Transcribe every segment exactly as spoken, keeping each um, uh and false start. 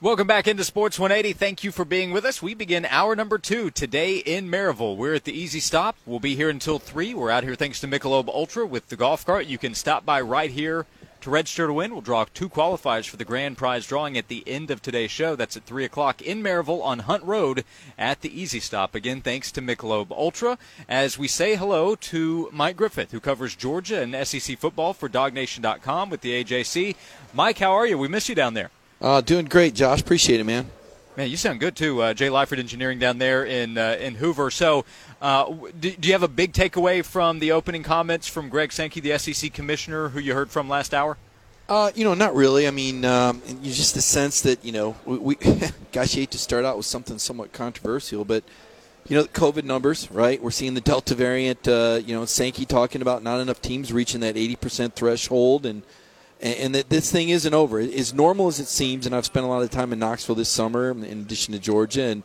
Welcome back into Sports one eighty. Thank you for being with us. We begin hour number two today in Maryville. We're at the Easy Stop. We'll be here until three. We're out here thanks to Michelob Ultra with the golf cart. You can stop by right here to register to win. We'll draw two qualifiers for the grand prize drawing at the end of today's show. That's at three o'clock in Maryville on Hunt Road at the Easy Stop. Again, thanks to Michelob Ultra. As we say hello to Mike Griffith, who covers Georgia and S E C football for Dog Nation dot com with the A J C. Mike, how are you? We miss you down there. Uh, doing great, Josh. Appreciate it, man. Man, you sound good, too. Uh, Jay Liford Engineering down there in uh, in Hoover. So uh, do, do you have a big takeaway from the opening comments from Greg Sankey, the S E C commissioner, who you heard from last hour? Uh, you know, not really. I mean, um, just the sense that, you know, we, we gosh, you hate to start out with something somewhat controversial, but, you know, the COVID numbers, right? We're seeing the Delta variant, uh, you know, Sankey talking about not enough teams reaching that eighty percent threshold, and And that this thing isn't over. As normal as it seems, and I've spent a lot of time in Knoxville this summer in addition to Georgia, and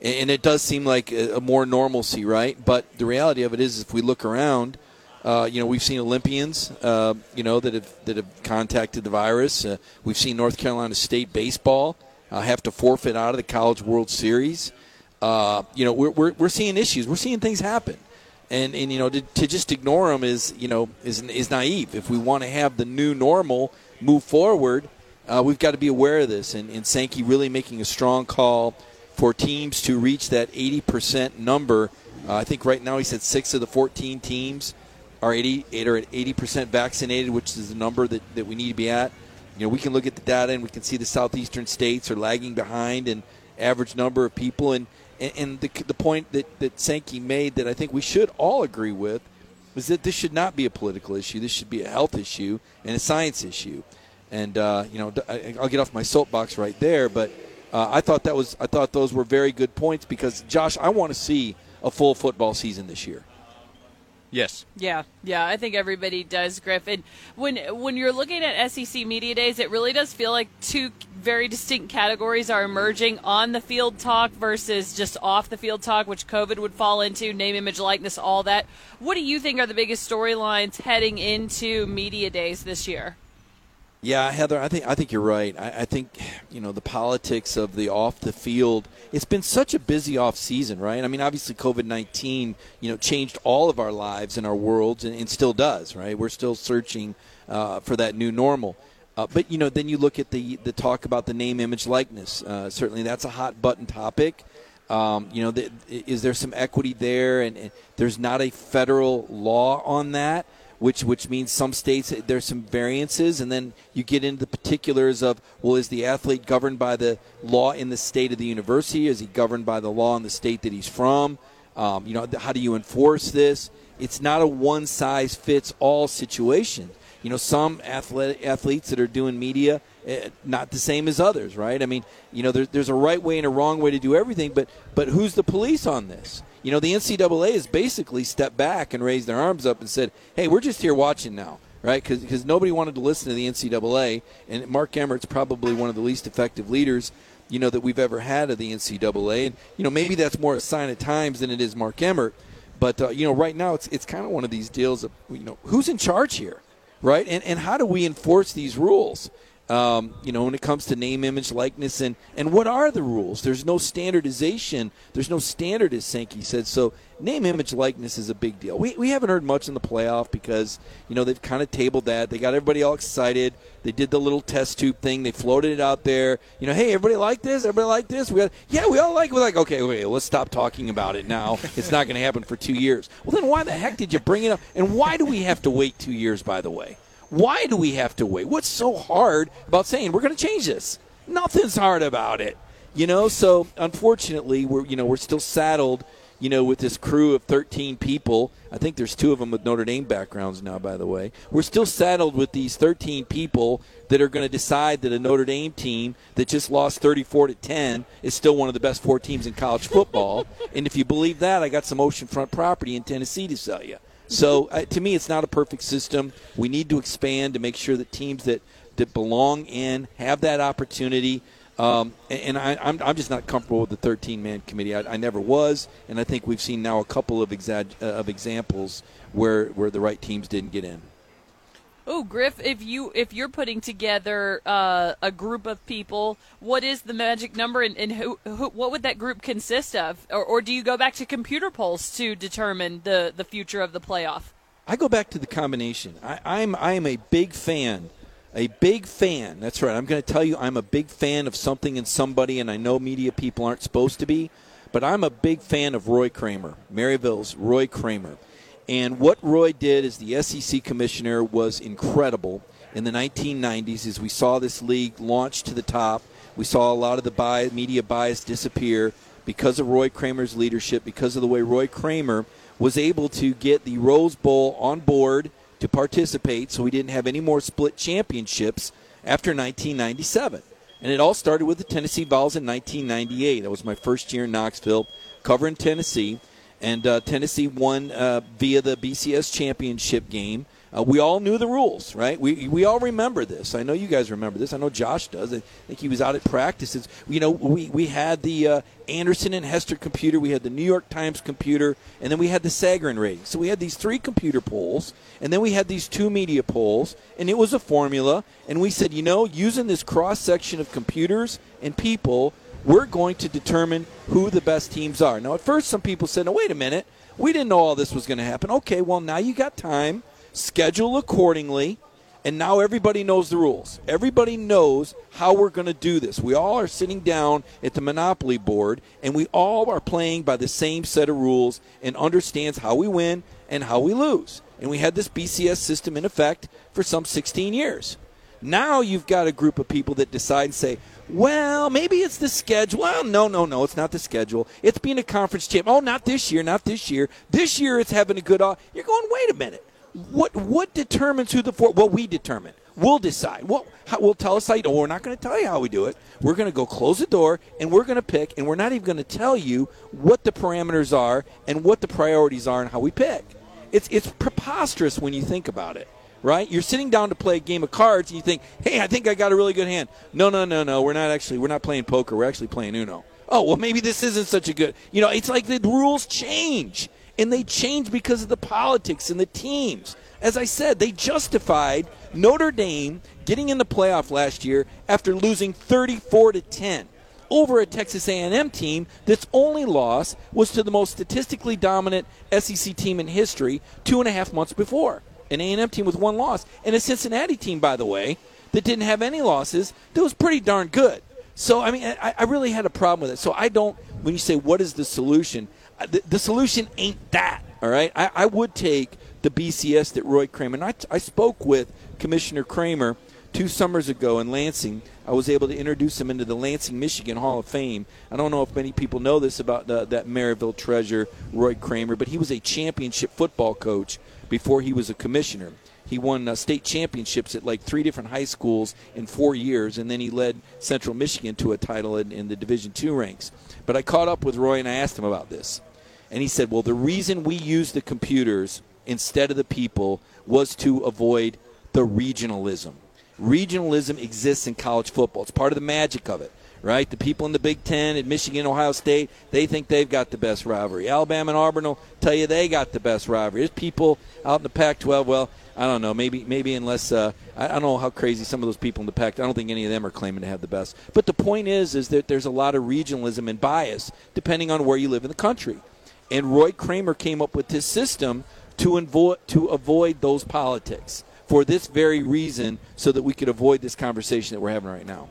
and it does seem like a more normalcy, right? But the reality of it is, if we look around, uh, you know, we've seen Olympians, uh, you know, that have that have contacted the virus. Uh, we've seen North Carolina State baseball uh, have to forfeit out of the College World Series. Uh, you know, we're, we're we're seeing issues. We're seeing things happen. And, and you know, to, to just ignore them is, you know, is is naive. If we want to have the new normal move forward, uh, we've got to be aware of this. And, and Sankey really making a strong call for teams to reach that eighty percent number. Uh, I think right now he said six of the fourteen teams are, eighty, eight, are at eighty percent vaccinated, which is the number that, that we need to be at. You know, we can look at the data and we can see the southeastern states are lagging behind in average number of people. And And the, the point that, that Sankey made that I think we should all agree with is that this should not be a political issue. This should be a health issue and a science issue. And, uh, you know, I'll get off my soapbox right there, but uh, I thought that was I thought those were very good points because, Josh, I want to see a full football season this year. Yes. Yeah, yeah, I think everybody does, Griff. And when, when you're looking at S E C Media Days, it really does feel like two very distinct categories are emerging: on-the-field talk versus just off-the-field talk, which COVID would fall into, name, image, likeness, all that. What do you think are the biggest storylines heading into Media Days this year? Yeah, Heather, I think I think you're right. I, I think, you know, the politics of the off-the-field, it's been such a busy off-season, right? I mean, obviously COVID nineteen, you know, changed all of our lives and our worlds and, and still does, right? We're still searching uh, for that new normal. Uh, but, you know, then you look at the, the talk about the name, image, likeness. Uh, certainly that's a hot-button topic. Um, you know, the, is there some equity there? And, and there's not a federal law on that. Which which means some states, there's some variances, and then you get into the particulars of, well, is the athlete governed by the law in the state of the university? Is he governed by the law in the state that he's from? Um, you know, how do you enforce this? It's not a one-size-fits-all situation. You know, some athlete, athletes that are doing media, eh, not the same as others, right? I mean, you know, there, there's a right way and a wrong way to do everything, but but who's the police on this? You know, the N C double A has basically stepped back and raised their arms up and said, hey, we're just here watching now, right? Because nobody wanted to listen to the N C double A, and Mark Emmert's probably one of the least effective leaders, you know, that we've ever had of the N C double A. And, you know, maybe that's more a sign at times than it is Mark Emmert. But, uh, you know, right now it's it's kind of one of these deals of, you know, who's in charge here, right? And, and how do we enforce these rules? Um, you know, when it comes to name, image, likeness, and, and what are the rules? There's no standardization. There's no standard, as Sankey said. So name, image, likeness is a big deal. We we haven't heard much in the playoff because, you know, they've kind of tabled that. They got everybody all excited. They did the little test tube thing. They floated it out there. You know, hey, everybody like this? Everybody like this? We got, yeah, we all like it. We're like, okay, wait, let's stop talking about it now. It's not going to happen for two years. Well, then why the heck did you bring it up? And why do we have to wait two years, by the way? Why do we have to wait? What's so hard about saying we're going to change this? Nothing's hard about it, you know. So unfortunately, we're you know we're still saddled, you know, with this crew of thirteen people. I think there's two of them with Notre Dame backgrounds now, by the way. We're still saddled with these thirteen people that are going to decide that a Notre Dame team that just lost thirty-four to ten is still one of the best four teams in college football. And if you believe that, I got some oceanfront property in Tennessee to sell you. So, uh, to me, it's not a perfect system. We need to expand to make sure that teams that, that belong in have that opportunity. Um, and and I, I'm, I'm just not comfortable with the thirteen-man committee. I, I never was, and I think we've seen now a couple of exa- uh, of examples where, where the right teams didn't get in. Oh, Griff, if you if you're putting together uh, a group of people, what is the magic number, and, and who, who what would that group consist of, or, or do you go back to computer polls to determine the, the future of the playoff? I go back to the combination. I, I'm I'm a big fan, a big fan. That's right. I'm going to tell you, I'm a big fan of something and somebody, and I know media people aren't supposed to be, but I'm a big fan of Roy Kramer, Maryville's Roy Kramer. And what Roy did as the S E C commissioner was incredible in the nineteen nineties as we saw this league launch to the top. We saw a lot of the bias, media bias disappear because of Roy Kramer's leadership, because of the way Roy Kramer was able to get the Rose Bowl on board to participate, so we didn't have any more split championships after nineteen ninety-seven. And it all started with the Tennessee Vols in nineteen ninety-eight. That was my first year in Knoxville covering Tennessee. And uh, Tennessee won uh, via the B C S championship game. Uh, we all knew the rules, right? We we all remember this. I know you guys remember this. I know Josh does. I think he was out at practices. You know, we, we had the uh, Anderson and Hester computer. We had the New York Times computer. And then we had the Sagarin rating. So we had these three computer polls. And then we had these two media polls. And it was a formula. And we said, you know, using this cross-section of computers and people, we're going to determine who the best teams are. Now, at first, some people said, no, wait a minute. We didn't know all this was going to happen. Okay, well, now you got time. Schedule accordingly. And now everybody knows the rules. Everybody knows how we're going to do this. We all are sitting down at the Monopoly board, and we all are playing by the same set of rules and understands how we win and how we lose. And we had this B C S system in effect for some sixteen years. Now you've got a group of people that decide and say, well, maybe it's the schedule. Well, no, no, no, it's not the schedule. It's being a conference champ. Oh, not this year, not this year. This year it's having a good off. You're going, wait a minute. What what determines who the four? Well, we determine. We'll decide. We'll, how, we'll tell us how you do it. We're not going to tell you how we do it. We're going to go close the door, and we're going to pick, and we're not even going to tell you what the parameters are and what the priorities are and how we pick. It's it's preposterous when you think about it. Right? You're sitting down to play a game of cards, and you think, hey, I think I got a really good hand. No, no, no, no, we're not actually, we're not playing poker, we're actually playing Uno. Oh, well, maybe this isn't such a good, you know, it's like the rules change, and they change because of the politics and the teams. As I said, they justified Notre Dame getting in the playoff last year after losing thirty-four to ten over a Texas A and M team that's only loss was to the most statistically dominant S E C team in history two and a half months before. An A and M team with one loss, and a Cincinnati team, by the way, that didn't have any losses, that was pretty darn good. So, I mean, I, I really had a problem with it. So I don't, when you say what is the solution, the, the solution ain't that, all right? I, I would take the B C S that Roy Kramer, and I, I spoke with Commissioner Kramer two summers ago in Lansing. I was able to introduce him into the Lansing, Michigan Hall of Fame. I don't know if many people know this about the, that Maryville treasure, Roy Kramer, but he was a championship football coach before he was a commissioner. He won uh, state championships at like three different high schools in four years, and then he led Central Michigan to a title in, in the Division two ranks. But I caught up with Roy, and I asked him about this. And he said, well, the reason we used the computers instead of the people was to avoid the regionalism. Regionalism exists in college football. It's part of the magic of it. Right? The people in the Big Ten at Michigan, Ohio State, they think they've got the best rivalry. Alabama and Auburn will tell you they got the best rivalry. There's people out in the Pac twelve, well, I don't know, maybe maybe unless uh, I don't know how crazy some of those people in the Pac twelve, I don't think any of them are claiming to have the best. But the point is is that there's a lot of regionalism and bias depending on where you live in the country. And Roy Kramer came up with this system to, invo- to avoid those politics for this very reason so that we could avoid this conversation that we're having right now.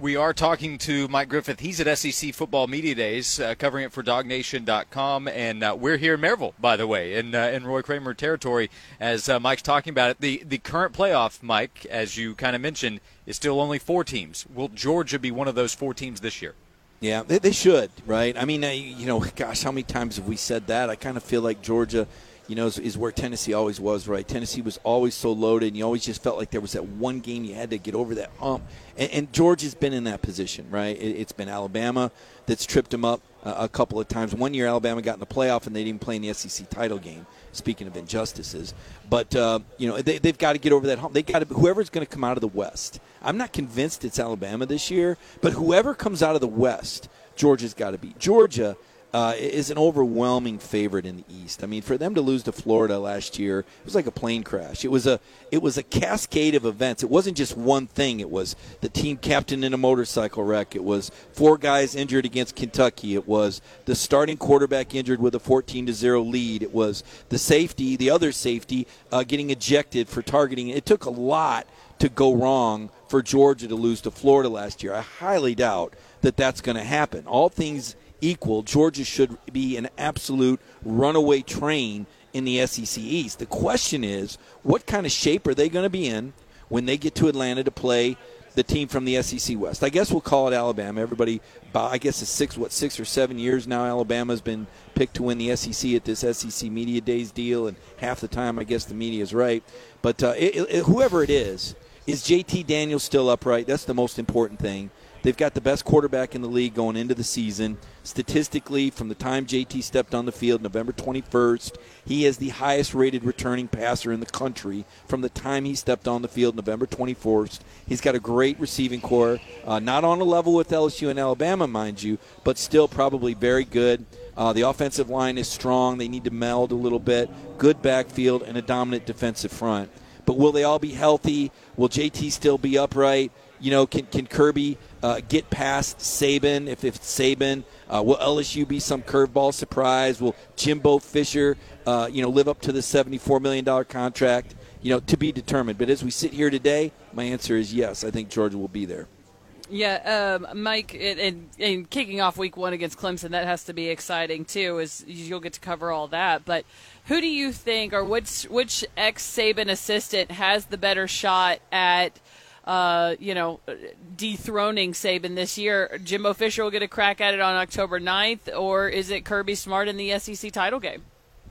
We are talking to Mike Griffith. He's at S E C Football Media Days, uh, covering it for Dog Nation dot com, and uh, we're here in Maryville, by the way, in uh, in Roy Kramer territory. As uh, Mike's talking about it, the the current playoff, Mike, as you kind of mentioned, is still only four teams. Will Georgia be one of those four teams this year? Yeah, they, they should, right? I mean, uh, you know, gosh, how many times have we said that? I kind of feel like Georgia, you know, is, is where Tennessee always was, right? Tennessee was always so loaded, and you always just felt like there was that one game you had to get over that hump. And, and Georgia's been in that position, right? It, it's been Alabama that's tripped them up uh, a couple of times. One year Alabama got in the playoff, and they didn't play in the S E C title game, speaking of injustices. But, uh, you know, they, they've got to get over that hump. They got to, whoever's going to come out of the West. I'm not convinced it's Alabama this year, but whoever comes out of the West, Georgia's got to beat. Georgia, uh, is an overwhelming favorite in the East. I mean, for them to lose to Florida last year, it was like a plane crash. It was a it was a cascade of events. It wasn't just one thing. It was the team captain in a motorcycle wreck. It was four guys injured against Kentucky. It was the starting quarterback injured with a fourteen to zero lead. It was the safety, the other safety, uh, getting ejected for targeting. It took a lot to go wrong for Georgia to lose to Florida last year. I highly doubt that that's going to happen. All things equal, Georgia should be an absolute runaway train in the S E C East. The question is, what kind of shape are they going to be in when they get to Atlanta to play the team from the S E C West? I guess we'll call it Alabama. Everybody, I guess it's six, what, six or seven years now Alabama's been picked to win the S E C at this S E C Media Days deal, and half the time I guess the media is right. But uh, it, it, whoever it is, is J T Daniels still upright? That's the most important thing. They've got the best quarterback in the league going into the season. Statistically, from the time J T stepped on the field, November twenty-first, he is the highest-rated returning passer in the country from the time he stepped on the field, November twenty-fourth. He's got a great receiving core, uh, not on a level with L S U and Alabama, mind you, but still probably very good. Uh, the offensive line is strong. They need to meld a little bit. Good backfield and a dominant defensive front. But will they all be healthy? Will J T still be upright? You know, can can Kirby uh, get past Saban? If if it's Saban, uh, will L S U be some curveball surprise? Will Jimbo Fisher, uh, you know, live up to the seventy-four million dollars contract? You know, to be determined. But as we sit here today, my answer is yes. I think Georgia will be there. Yeah, um, Mike, and kicking off week one against Clemson, that has to be exciting too, as you'll get to cover all that. But who do you think, or which which ex-Saban assistant has the better shot at Uh, you know, dethroning Saban this year? Jimbo Fisher will get a crack at it on October ninth, or is it Kirby Smart in the S E C title game?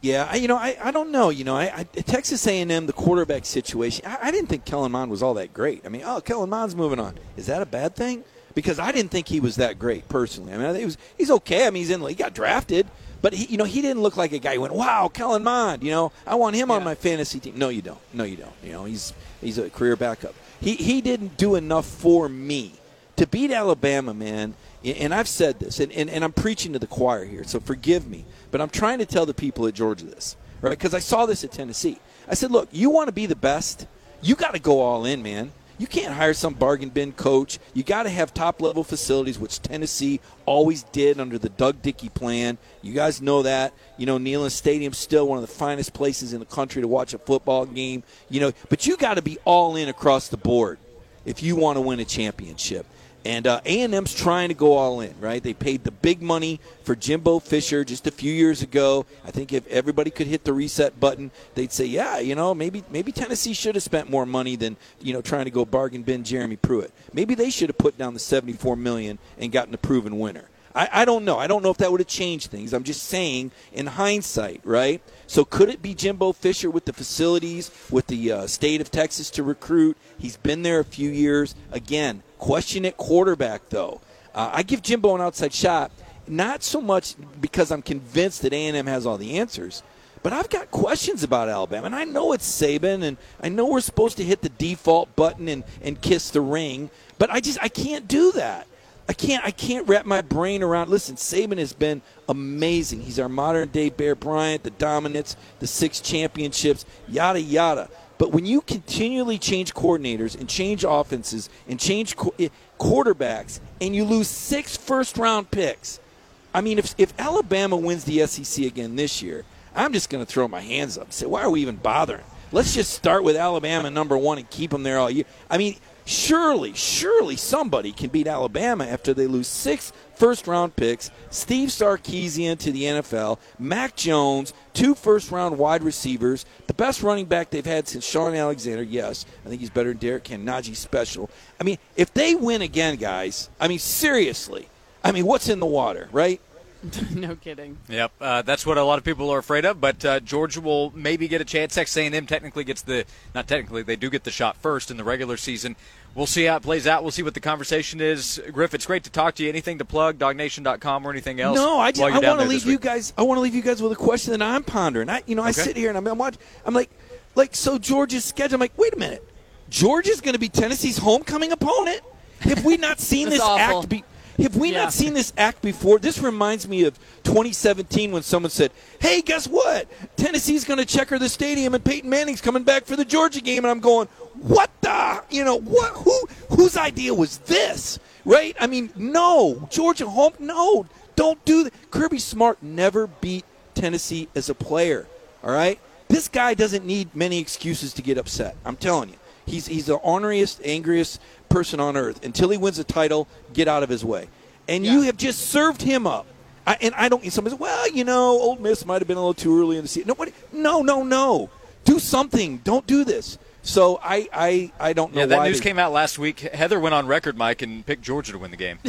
Yeah, I, you know, I, I don't know. You know, I, I, Texas A and M, the quarterback situation, I, I didn't think Kellen Mond was all that great. I mean, oh, Kellen Mond's moving on. Is that a bad thing? Because I didn't think he was that great personally. I mean, I think he was, he's okay. I mean, he's in. He got drafted. But, he, you know, he didn't look like a guy who went, wow, Kellen Mond, you know, I want him yeah. on my fantasy team. No, you don't. No, you don't. You know, he's he's a career backup. He he didn't do enough for me to beat Alabama, man. And I've said this, and, and, and I'm preaching to the choir here, so forgive me. But I'm trying to tell the people at Georgia this, right? Because I saw this at Tennessee. I said, look, you want to be the best, you got to go all in, man. You can't hire some bargain bin coach. You got to have top-level facilities, which Tennessee always did under the Doug Dickey plan. You guys know that. You know, Neyland Stadium's still one of the finest places in the country to watch a football game. You know, but you got to be all in across the board if you want to win a championship. And uh, A and M's trying to go all in, right? They paid the big money for Jimbo Fisher just a few years ago. I think if everybody could hit the reset button, they'd say, yeah, you know, maybe maybe Tennessee should have spent more money than, you know, trying to go bargain bin Jeremy Pruitt. Maybe they should have put down the seventy-four million dollars and gotten a proven winner. I, I don't know. I don't know if that would have changed things. I'm just saying in hindsight, right? So could it be Jimbo Fisher with the facilities, with the uh, state of Texas to recruit? He's been there a few years. Again, question at quarterback, though. Uh, I give Jimbo an outside shot, not so much because I'm convinced that A and M has all the answers, but I've got questions about Alabama, and I know it's Saban, and I know we're supposed to hit the default button and, and kiss the ring, but I just I can't do that. I can't I can't wrap my brain around. Listen, Saban has been amazing. He's our modern-day Bear Bryant, the dominance, the six championships, yada, yada. But when you continually change coordinators and change offenses and change co- quarterbacks and you lose six first-round picks, I mean, if, if Alabama wins the S E C again this year, I'm just going to throw my hands up and say, why are we even bothering? Let's just start with Alabama number one and keep them there all year. I mean, Surely, surely somebody can beat Alabama after they lose six first-round picks, Steve Sarkisian to the N F L, Mac Jones, two first-round wide receivers, the best running back they've had since Sean Alexander. Yes, I think he's better than Derrick Henry. Najee's special. I mean, if they win again, guys, I mean, seriously, I mean, what's in the water, right? No kidding. Yep, uh, that's what a lot of people are afraid of, but uh, Georgia will maybe get a chance. Texas A and M technically gets the – not technically, they do get the shot first in the regular season. We'll see how it plays out. We'll see what the conversation is. Griff, it's great to talk to you. Anything to plug, Dog Nation dot com or anything else? No, I, just, I want to leave you guys – I want to leave you guys with a question that I'm pondering. I, you know, I okay. sit here and I'm, I'm watching – I'm like, like, so Georgia's schedule. I'm like, wait a minute. Georgia's going to be Tennessee's homecoming opponent? Have we not seen this awful. act be – Have we yeah. not seen this act before? This reminds me of twenty seventeen when someone said, hey, guess what? Tennessee's going to checker the stadium and Peyton Manning's coming back for the Georgia game. And I'm going, what the, you know, what? Who? Whose idea was this, right? I mean, no. Georgia home, no. Don't do that. Kirby Smart never beat Tennessee as a player, all right? This guy doesn't need many excuses to get upset. I'm telling you. He's he's the orneriest, angriest person on earth. Until he wins a title, get out of his way. And yeah. you have just served him up. I, and I don't. Somebody says, well, you know, Ole Miss might have been a little too early in the season. No, no, no, no. Do something. Don't do this. So I, I, I don't know yeah, that why. That news they... came out last week. Heather went on record, Mike, and picked Georgia to win the game.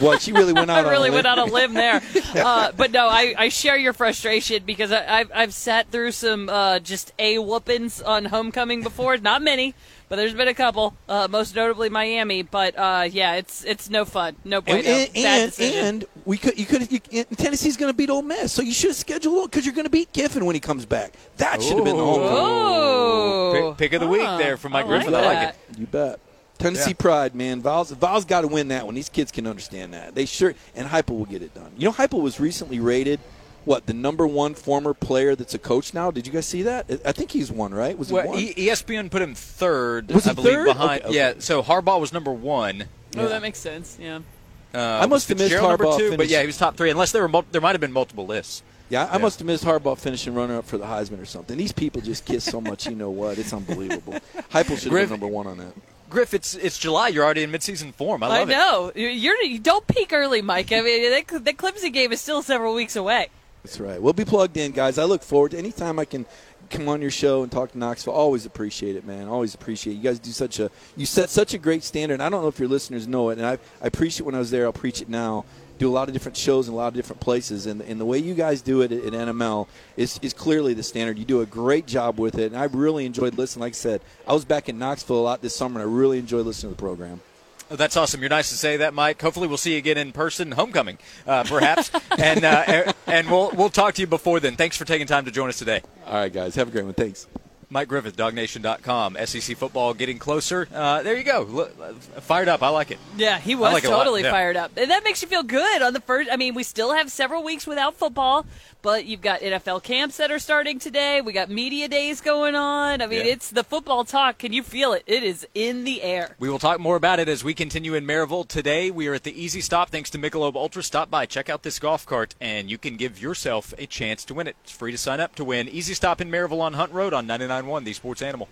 Well, she really went out I really on a limb. went out on a limb there. Uh, but, no, I, I share your frustration because I, I've, I've sat through some uh, just A-whoopings on homecoming before. Not many, but there's been a couple, uh, most notably Miami. But, uh, yeah, it's it's no fun. No point. And, no. and, and we could, you could, you, Tennessee's going to beat Ole Miss, so you should have scheduled it because you're going to beat Kiffin when he comes back. That should have been the homecoming. Pick, pick of the week. Week there for Mike Griffith. I like it. You bet. Tennessee yeah. pride, man. Val's, Val's got to win that one. These kids can understand that. They sure. And Heupel will get it done. You know, Heupel was recently rated, what, the number one former player that's a coach now? Did you guys see that? I think he's one, right? Was well, he one? E S P N put him third, was I believe, third? behind. Okay, okay. Yeah, so Harbaugh was number one. Oh, yeah. That makes sense, yeah. Uh, I must have missed Harbaugh. Number two, but, yeah, he was top three, unless there, were mul- there might have been multiple lists. Yeah, I yeah. must have missed Harbaugh finishing runner-up for the Heisman or something. These people just kiss so much, you know what? It's unbelievable. Heupel should have been number one on that. Griff, it's it's July. You're already in midseason form. I love it. I know. It. You're, you don't peak early, Mike. I mean, that, that Clemson game is still several weeks away. That's right. We'll be plugged in, guys. I look forward to any time I can come on your show and talk to Knoxville. Always appreciate it, man. Always appreciate it. You guys do such a you set such a great standard. And I don't know if your listeners know it, and I I preached it when I was there. I'll preach it now. Do a lot of different shows in a lot of different places, and, and the way you guys do it at, at N M L is, is clearly the standard. You do a great job with it, and I really enjoyed listening. Like I said, I was back in Knoxville a lot this summer, and I really enjoyed listening to the program. Oh, that's awesome. You're nice to say that, Mike. Hopefully we'll see you again in person, homecoming, uh, perhaps, and uh, and we'll we'll talk to you before then. Thanks for taking time to join us today. All right, guys. Have a great one. Thanks. Mike Griffith, Dog Nation dot com. S E C football getting closer. Uh, there you go. Look, fired up. I like it. Yeah, he was like totally yeah. fired up. And that makes you feel good on the first. I mean, we still have several weeks without football, but you've got N F L camps that are starting today. We got media days going on. I mean, yeah. it's the football talk. Can you feel it? It is in the air. We will talk more about it as we continue in Maryville. Today, we are at the Easy Stop. Thanks to Michelob Ultra. Stop by, check out this golf cart, and you can give yourself a chance to win it. It's free to sign up to win. Easy Stop in Maryville on Hunt Road on ninety-nine point one, the Sports Animal.